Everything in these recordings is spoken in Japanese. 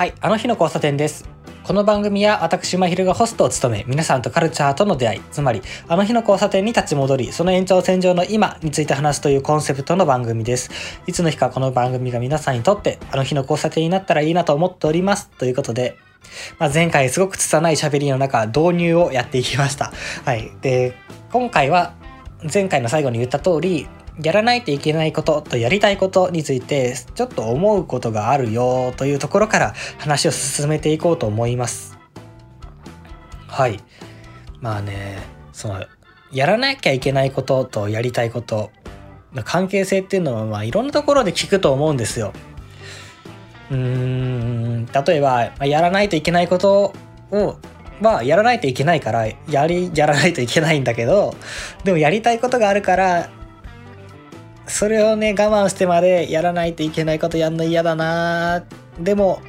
はい、あの日の交差点です。この番組は私まひるがホストを務め、皆さんとカルチャーとの出会い、つまりあの日の交差点に立ち戻り、その延長線上の今について話すというコンセプトの番組です。いつの日かこの番組が皆さんにとってあの日の交差点になったらいいなと思っておりますということで、前回すごく拙い喋りの中、導入をやっていきました。はい、で今回は前回の最後に言った通り、やらないといけないこととやりたいことについてちょっと思うことがあるよというところから話を進めていこうと思います。はい、まあね、そのやらなきゃいけないこととやりたいことの関係性っていうのは、いろんなところで聞くと思うんですよ。例えばやらないといけないことをやらないといけないからやらないといけないんだけど、でもやりたいことがあるからそれをね、我慢してまでやらないといけないことやんの嫌だな、でも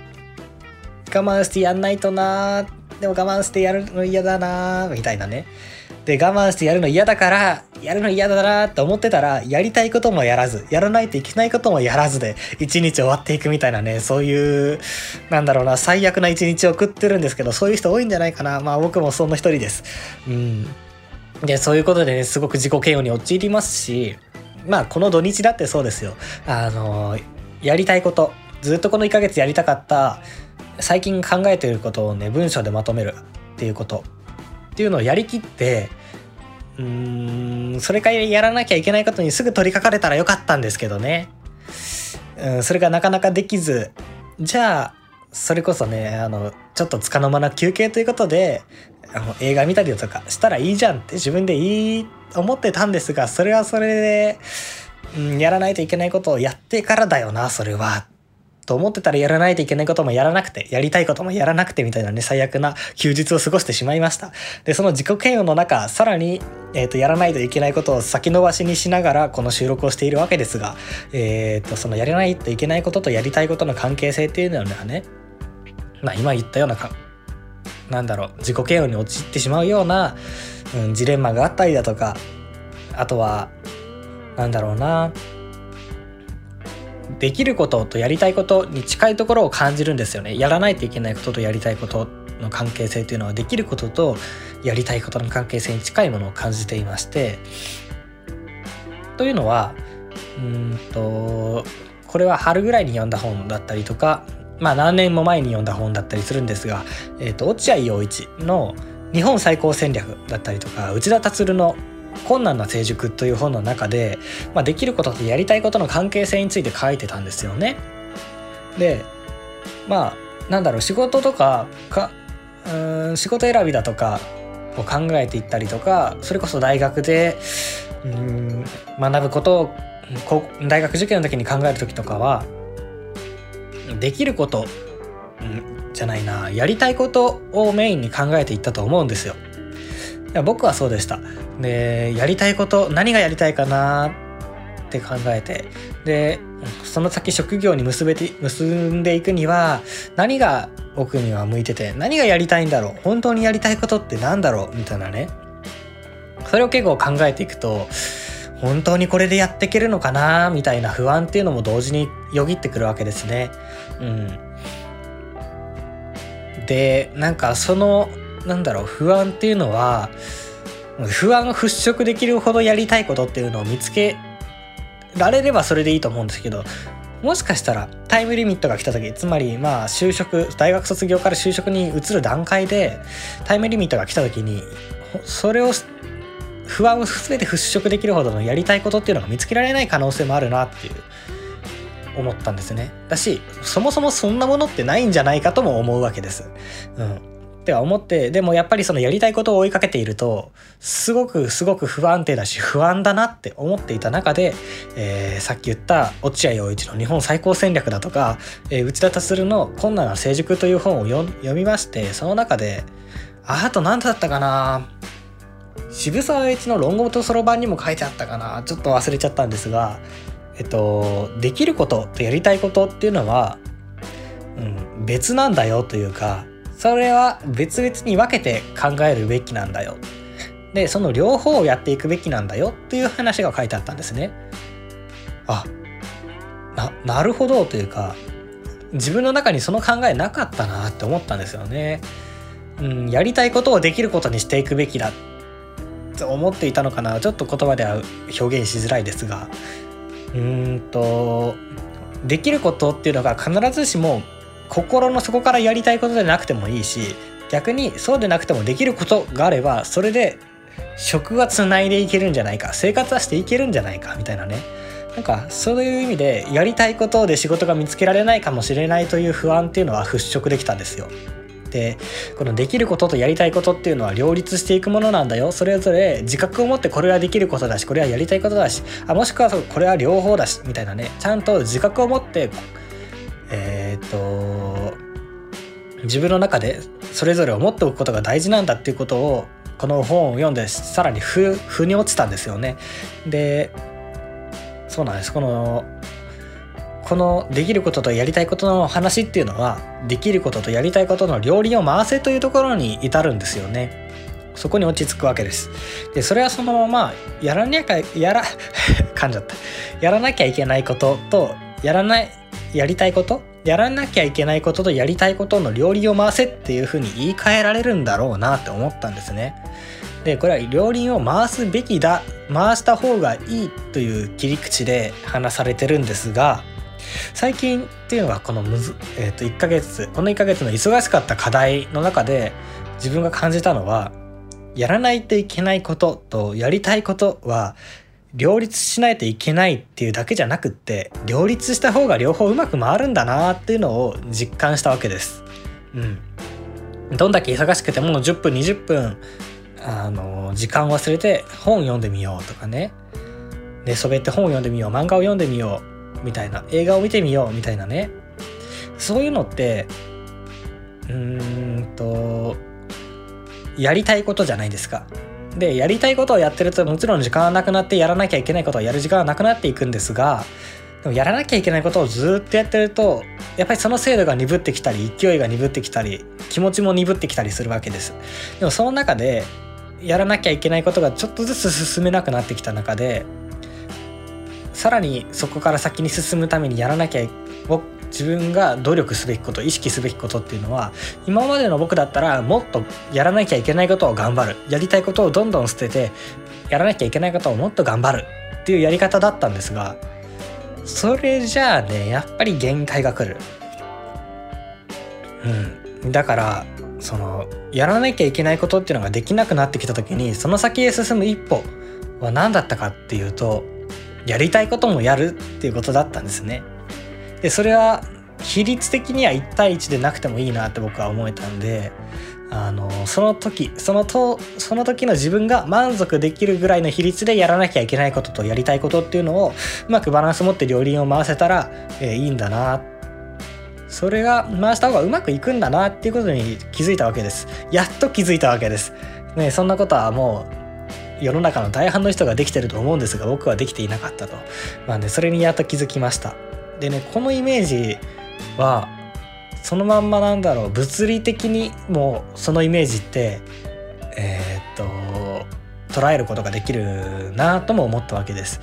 我慢してやんないとな、でも我慢してやるの嫌だなみたいなね。で我慢してやるの嫌だからやるの嫌だなと思ってたら、やりたいこともやらずやらないといけないこともやらずで一日終わっていくみたいなね、そういう最悪な一日を送ってるんですけど、そういう人多いんじゃないかな。僕もその一人です。でそういうことでね、すごく自己嫌悪に陥りますし、この土日だってそうですよ。やりたいこと、ずっとこの1ヶ月やりたかった、最近考えていることをね、文章でまとめるっていうことっていうのをやりきって、それからやらなきゃいけないことにすぐ取り掛かれたらよかったんですけどね。それがなかなかできず、じゃあそれこそね、ちょっとつかの間の休憩ということで映画見たりとかしたらいいじゃんって自分でいい思ってたんですが、それはそれで、やらないといけないことをやってからだよなそれはと思ってたら、やらないといけないこともやらなくてやりたいこともやらなくてみたいなね、最悪な休日を過ごしてしまいました。でその自己嫌悪の中、さらに、やらないといけないことを先延ばしにしながらこの収録をしているわけですが、そのやらないといけないこととやりたいことの関係性っていうのはね、今言ったような自己嫌悪に陥ってしまうような、ジレンマがあったりだとか、あとはできることとやりたいことに近いところを感じるんですよね。やらないといけないこととやりたいことの関係性というのは、できることとやりたいことの関係性に近いものを感じていまして、というのはこれは春ぐらいに読んだ本だったりとか、何年も前に読んだ本だったりするんですが、落合陽一の日本最高戦略だったりとか、内田達の困難な成熟という本の中で、できることとやりたいことの関係性について書いてたんですよね。で仕事とか、仕事選びだとかを考えていったりとか、それこそ大学で学ぶことを大学受験の時に考える時とかは、できることやりたいことをメインに考えていったと思うんですよ。僕はそうでした。でやりたいこと、何がやりたいかなって考えて、でその先職業に結んでいくには、何が僕には向いてて、何がやりたいんだろう、本当にやりたいことってなんだろうみたいなね、それを結構考えていくと、本当にこれでやっていけるのかなみたいな不安っていうのも同時によぎってくるわけですね。でその不安っていうのは、不安を払拭できるほどやりたいことっていうのを見つけられればそれでいいと思うんですけど、もしかしたらタイムリミットが来た時、つまり就職、大学卒業から就職に移る段階でタイムリミットが来た時に、それを不安を全て払拭できるほどのやりたいことっていうのが見つけられない可能性もあるなっていう思ったんですね。だしそもそもそんなものってないんじゃないかとも思うわけです。っては思って、でもやっぱりそのやりたいことを追いかけているとすごく不安定だし、不安だなって思っていた中で、さっき言った落合陽一の日本最高戦略だとか、内田達の困難な成熟という本を読みまして、その中であと何だったかな、渋沢栄一の論語とそろばんにも書いてあったかな、ちょっと忘れちゃったんですが、できることとやりたいことっていうのは、別なんだよというか、それは別々に分けて考えるべきなんだよ、でその両方をやっていくべきなんだよっていう話が書いてあったんですね。なるほどというか、自分の中にその考えなかったなって思ったんですよね。やりたいことをできることにしていくべきだと思っていたのかな。ちょっと言葉では表現しづらいですが、できることっていうのが必ずしも心の底からやりたいことでなくてもいいし、逆にそうでなくてもできることがあればそれで職はつないでいけるんじゃないか、生活はしていけるんじゃないかみたいなね、なんかそういう意味でやりたいことで仕事が見つけられないかもしれないという不安っていうのは払拭できたんですよ。で、このできることとやりたいことっていうのは両立していくものなんだよ、それぞれ自覚を持ってこれはできることだし、これはやりたいことだし、もしくはこれは両方だしみたいなね、ちゃんと自覚を持って自分の中でそれぞれを持っておくことが大事なんだっていうことをこの本を読んでさらに腑に落ちたんですよね。で、そうなんです、このできることとやりたいことの話っていうのはできることとやりたいことの両輪を回せというところに至るんですよね。そこに落ち着くわけです。で、それはそのままやらなきゃいけないこととやりたいこと、やらなきゃいけないこととやりたいことの両輪を回せっていうふうに言い換えられるんだろうなって思ったんですね。で、これは両輪を回すべきだ、回した方がいいという切り口で話されてるんですが、最近っていうのはこの1ヶ月の忙しかった課題の中で自分が感じたのは、やらないといけないこととやりたいことは両立しないといけないっていうだけじゃなくって、両立した方が両方うまく回るんだなっていうのを実感したわけです。どんだけ忙しくても10分20分時間を忘れて本を読んでみようとかね、寝そべって本を読んでみよう、漫画を読んでみようみたいな、映画を見てみようみたいなね、そういうのってやりたいことじゃないですか。で、やりたいことをやってるともちろん時間はなくなって、やらなきゃいけないことをやる時間はなくなっていくんですが、でもやらなきゃいけないことをずっとやってるとやっぱりその精度が鈍ってきたり、勢いが鈍ってきたり、気持ちも鈍ってきたりするわけです。でもその中でやらなきゃいけないことがちょっとずつ進めなくなってきた中で、さらにそこから先に進むために自分が努力すべきこと、意識すべきことっていうのは、今までの僕だったらもっとやらなきゃいけないことを頑張る、やりたいことをどんどん捨ててやらなきゃいけないことをもっと頑張るっていうやり方だったんですが、それじゃあね、やっぱり限界が来る。だからやらなきゃいけないことっていうのができなくなってきた時に、その先へ進む一歩は何だったかっていうと、やりたいこともやるっていうことだったんですね。で、それは比率的には1対1でなくてもいいなって僕は思えたんで、その時の自分が満足できるぐらいの比率でやらなきゃいけないこととやりたいことっていうのをうまくバランス持って両輪を回せたら、いいんだな、それが回した方がうまくいくんだなっていうことに気づいたわけです。やっと気づいたわけです、ね。そんなことはもう世の中の大半の人ができてると思うんですが、僕はできていなかったと。それにやっと気づきました。でね、このイメージはそのまんま物理的にもそのイメージって捉えることができるなとも思ったわけです。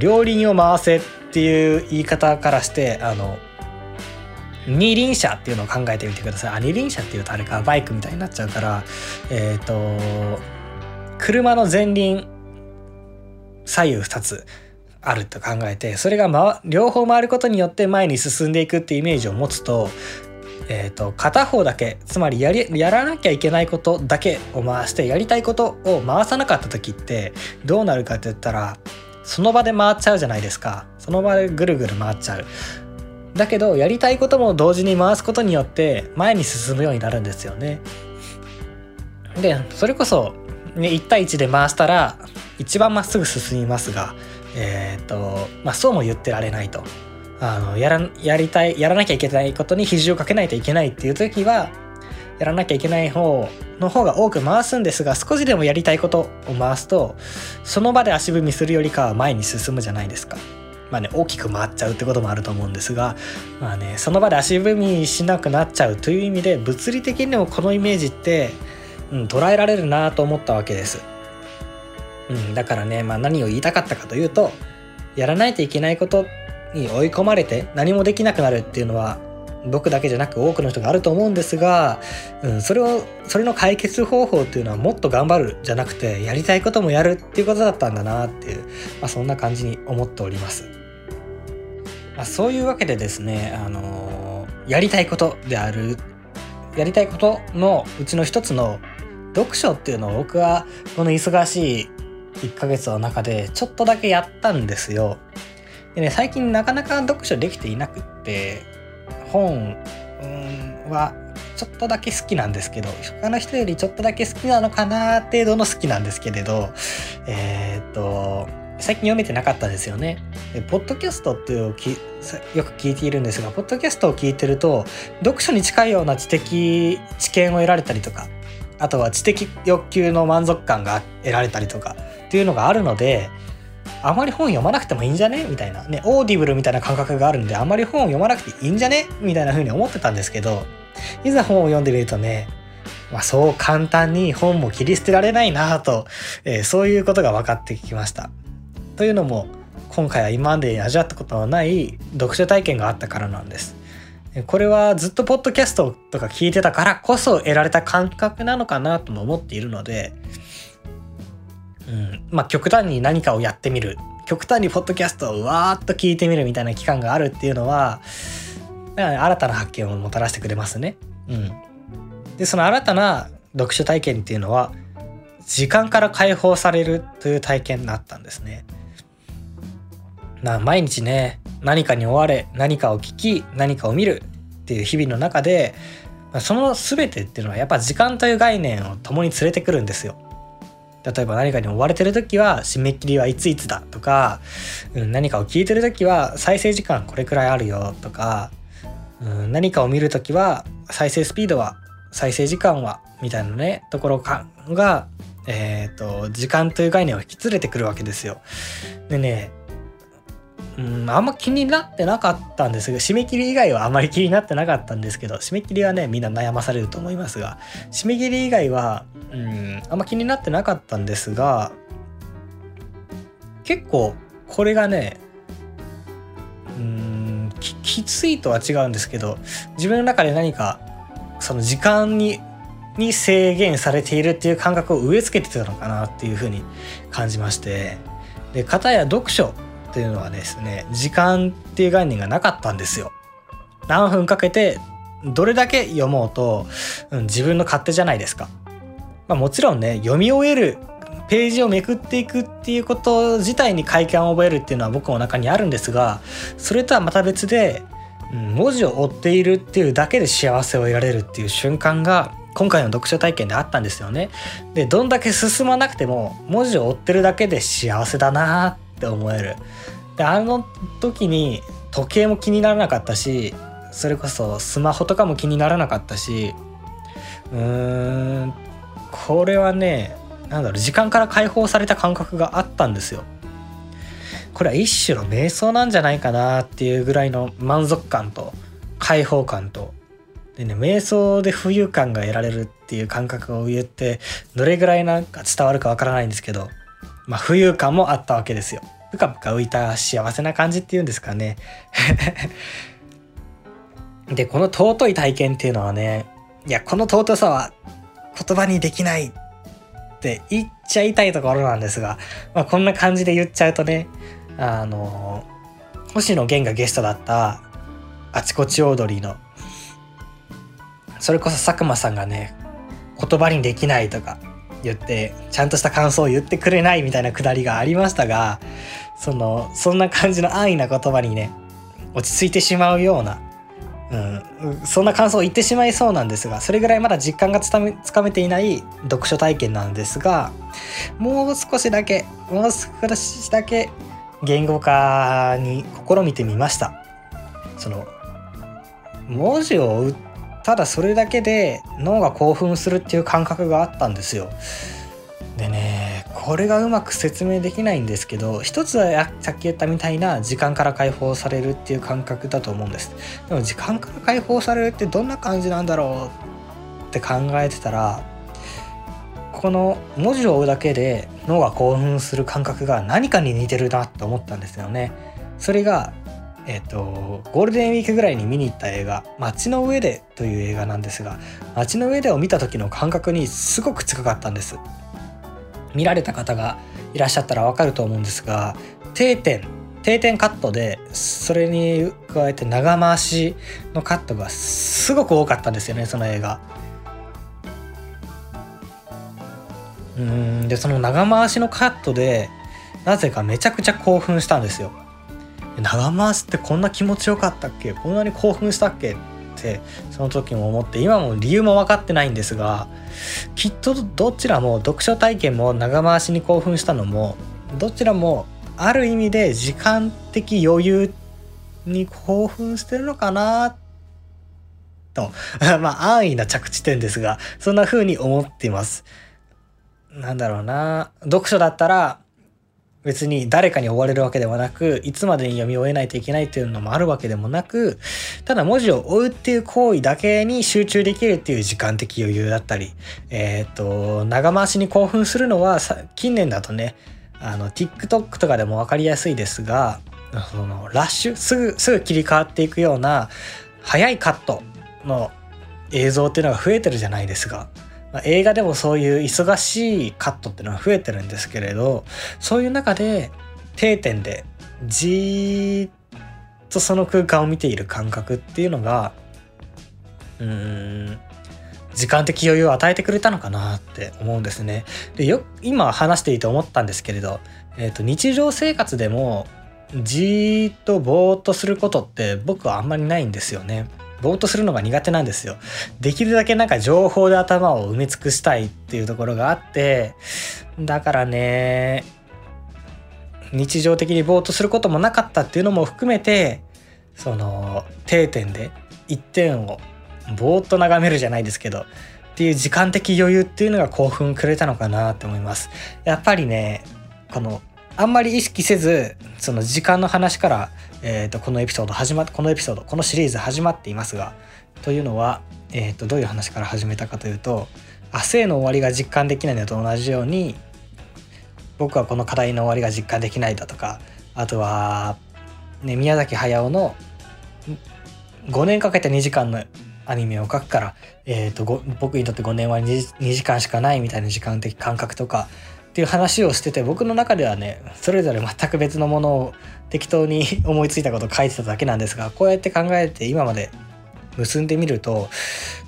両輪を回せっていう言い方からして、二輪車っていうのを考えてみてください。二輪車っていうとあれか、バイクみたいになっちゃうから、車の前輪左右2つあると考えて、それが両方回ることによって前に進んでいくってイメージを持つと、片方だけ、つまりやらなきゃいけないことだけを回してやりたいことを回さなかった時ってどうなるかって言ったら、その場で回っちゃうじゃないですか。その場でぐるぐる回っちゃう。だけどやりたいことも同時に回すことによって前に進むようになるんですよね。で、それこそ、1対1で回したら一番まっすぐ進みますが、そうも言ってられないと、やらなきゃいけないことに比重をかけないといけないっていう時は、やらなきゃいけない方の方が多く回すんですが、少しでもやりたいことを回すとその場で足踏みするよりかは前に進むじゃないですか。大きく回っちゃうってこともあると思うんですが、その場で足踏みしなくなっちゃうという意味で、物理的にもこのイメージって、捉えられるなと思ったわけです。だからね、何を言いたかったかというと、やらないといけないことに追い込まれて何もできなくなるっていうのは僕だけじゃなく多くの人があると思うんですが、それの解決方法っていうのはもっと頑張るじゃなくて、やりたいこともやるっていうことだったんだなっていう、そんな感じに思っております。そういうわけでですね、やりたいことである、やりたいことのうちの一つの読書っていうのを僕はこの忙しい1ヶ月の中でちょっとだけやったんですよ。でね、最近なかなか読書できていなくって、本はちょっとだけ好きなんですけど、他の人よりちょっとだけ好きなのかな程度の好きなんですけれど、最近読めてなかったんですよね。でポッドキャストっていうのをよく聞いているんですが、ポッドキャストを聞いてると読書に近いような知見を得られたりとか、あとは知的欲求の満足感が得られたりとかっていうのがあるので、あまり本読まなくてもいいんじゃねみたいなね、オーディブルみたいな感覚があるんで、あまり本を読まなくていいんじゃねみたいな風に思ってたんですけど、いざ本を読んでみるとね、そう簡単に本も切り捨てられないなと、そういうことが分かってきました。というのも、今回は今まで味わったことのない読書体験があったからなんです。これはずっとポッドキャストとか聞いてたからこそ得られた感覚なのかなとも思っているので、極端に何かをやってみる、極端にポッドキャストをわーっと聞いてみるみたいな期間があるっていうのは、新たな発見をもたらしてくれますね。で、その新たな読書体験っていうのは、時間から解放されるという体験だったんですね。毎日ね、何かに追われ、何かを聞き、何かを見るっていう日々の中で、その全てっていうのはやっぱ時間という概念を共に連れてくるんですよ。例えば何かに追われてる時は締め切りはいついつだとか、何かを聞いてる時は再生時間これくらいあるよとか、何かを見る時は再生スピードは再生時間はみたいなね、ところが、時間という概念を引き連れてくるわけですよ。でね、あんま気になってなかったんですが、締め切り以外はあまり気になってなかったんですけど、締め切りはね、みんな悩まされると思いますが、締め切り以外はあんま気になってなかったんですが、結構これがね、きついとは違うんですけど、自分の中で何かその時間に制限されているっていう感覚を植え付けてたのかなっていうふうに感じまして、で、片や読書っていうのはですね、時間っていう概念がなかったんですよ。何分かけてどれだけ読もうと、自分の勝手じゃないですか。もちろんね、読み終えるページをめくっていくっていうこと自体に快感を覚えるっていうのは僕の中にあるんですが、それとはまた別で、文字を追っているっていうだけで幸せを得られるっていう瞬間が今回の読書体験であったんですよね。で、どんだけ進まなくても文字を追ってるだけで幸せだなーって思える。で、あの時に時計も気にならなかったし、それこそスマホとかも気にならなかったし、これはね、時間から解放された感覚があったんですよ。これは一種の瞑想なんじゃないかなっていうぐらいの満足感と解放感とでね、瞑想で浮遊感が得られるっていう感覚を言って、どれぐらい伝わるかわからないんですけど、浮遊感もあったわけですよ。ぷかぷか浮いた幸せな感じっていうんですかね。で、この尊い体験っていうのはね、この尊さは言葉にできないって言っちゃいたいところなんですが、こんな感じで言っちゃうとね、星野源がゲストだったあちこちオードリーの、それこそ佐久間さんがね、言葉にできないとか言ってちゃんとした感想を言ってくれないみたいなくだりがありましたが、そんな感じの安易な言葉にね、落ち着いてしまうような、そんな感想を言ってしまいそうなんですが、それぐらいまだ実感がつかめていない読書体験なんですが、もう少しだけ言語化に試みてみました。文字を打ってただそれだけで脳が興奮するっていう感覚があったんですよ。でね、これがうまく説明できないんですけど、一つはさっき言ったみたいな時間から解放されるっていう感覚だと思うんです。でも時間から解放されるってどんな感じなんだろうって考えてたら、この文字を追うだけで脳が興奮する感覚が何かに似てるなって思ったんですよね。それがゴールデンウィークぐらいに見に行った映画「街の上で」という映画なんですが、街の上でを見た時の感覚にすごく近かったんです。見られた方がいらっしゃったら分かると思うんですが、定点カットで、それに加えて長回しのカットがすごく多かったんですよね、その映画。でその長回しのカットでなぜかめちゃくちゃ興奮したんですよ。長回しってこんな気持ちよかったっけ、こんなに興奮したっけってその時も思って、今も理由も分かってないんですが、きっとどちらも読書体験も長回しに興奮したのもどちらもある意味で時間的余裕に興奮してるのかなとまあ安易な着地点ですが、そんな風に思っています。なんだろうな、読書だったら別に誰かに追われるわけではなく、いつまでに読み終えないといけないというのもあるわけでもなく、ただ文字を追うっていう行為だけに集中できるっていう時間的余裕だったり、長回しに興奮するのは近年だとね、TikTok とかでも分かりやすいですが、そのラッシュ、すぐ切り替わっていくような早いカットの映像っていうのが増えてるじゃないですか。映画でもそういう忙しいカットってのは増えてるんですけれど、そういう中で定点でじーっとその空間を見ている感覚っていうのが時間的余裕を与えてくれたのかなって思うんですね。で今話していて思ったんですけれど、日常生活でもじーっとぼーっとすることって僕はあんまりないんですよね。ぼーっとするのが苦手なんですよ。できるだけなんか情報で頭を埋め尽くしたいっていうところがあって、だからね、日常的にぼーっとすることもなかったっていうのも含めて、その定点で一点をぼーっと眺めるじゃないですけどっていう時間的余裕っていうのが興奮くれたのかなって思います。やっぱりね、このあんまり意識せずその時間の話から、このシリーズ始まっていますが、というのは、どういう話から始めたかというと、明日への終わりが実感できないのと同じように、僕はこの課題の終わりが実感できないだとか、あとは、宮崎駿の5年かけて2時間のアニメを描くから、僕にとって5年は 2時間しかないみたいな時間的感覚とかっていう話をしてて、僕の中ではね、それぞれ全く別のものを適当に思いついたことを書いてただけなんですが、こうやって考えて今まで結んでみると、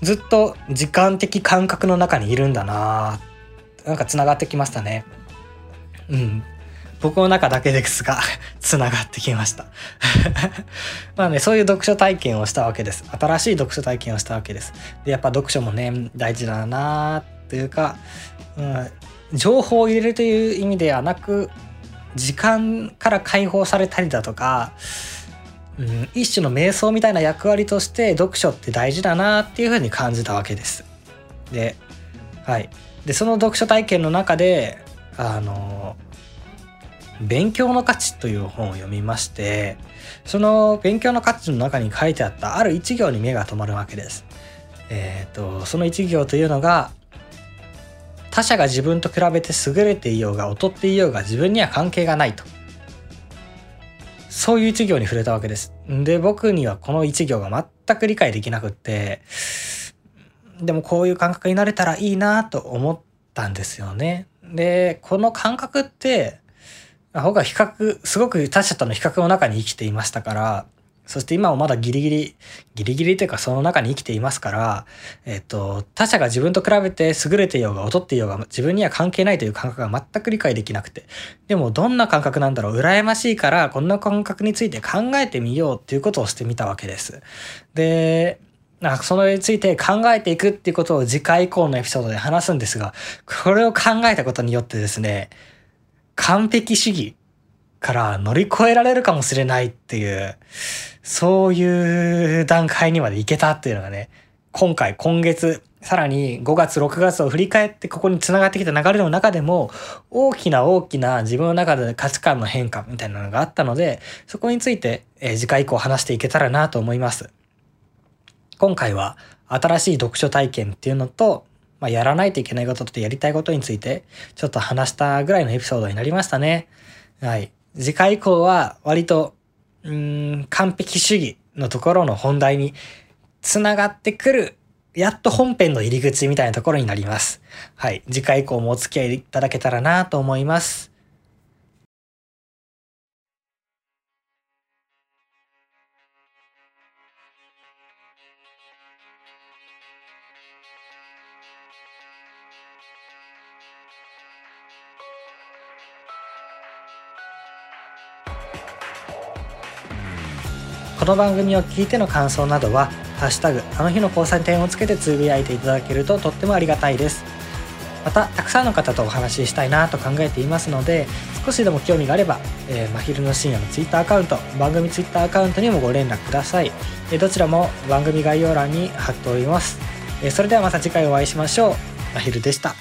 ずっと時間的感覚の中にいるんだなぁ、なんかつながってきましたね。僕の中だけですがつながってきましたまあね、そういう読書体験をしたわけです。新しい読書体験をしたわけです。でやっぱ読書もね大事だなというか、情報を入れるという意味ではなく、時間から解放されたりだとか、一種の瞑想みたいな役割として読書って大事だなっていうふうに感じたわけです。で、でその読書体験の中で勉強の価値という本を読みまして、その勉強の価値の中に書いてあったある一行に目が留まるわけです。その一行というのが、他者が自分と比べて優れていようが劣っていようが自分には関係がないと、そういう一行に触れたわけです。で僕にはこの一行が全く理解できなくって、でもこういう感覚になれたらいいなと思ったんですよね。でこの感覚って僕はすごく他者との比較の中に生きていましたから、そして今もまだギリギリというかその中に生きていますから、他者が自分と比べて優れていようが劣っていようが自分には関係ないという感覚が全く理解できなくて、でもどんな感覚なんだろう、羨ましいからこんな感覚について考えてみようっていうことをしてみたわけです。でそれについて考えていくっていうことを次回以降のエピソードで話すんですが、これを考えたことによってですね、完璧主義から乗り越えられるかもしれないっていう、そういう段階にまでいけたっていうのがね、今月さらに5月6月を振り返ってここに繋がってきた流れの中でも大きな自分の中で価値観の変化みたいなのがあったので、そこについて次回以降話していけたらなと思います。今回は新しい読書体験っていうのと、やらないといけないこととやりたいことについてちょっと話したぐらいのエピソードになりましたね。次回以降は割と完璧主義のところの本題につながってくる、やっと本編の入り口みたいなところになります。はい。次回以降もお付き合いいただけたらなと思います。この番組を聞いての感想などはハッシュタグあの日の交差点をつけてつぶやいていただけるととってもありがたいです。またたくさんの方とお話ししたいなと考えていますので、少しでも興味があれば、まひるの深夜のツイッターアカウント、番組ツイッターアカウントにもご連絡ください。どちらも番組概要欄に貼っております。それではまた次回お会いしましょう。まひるでした。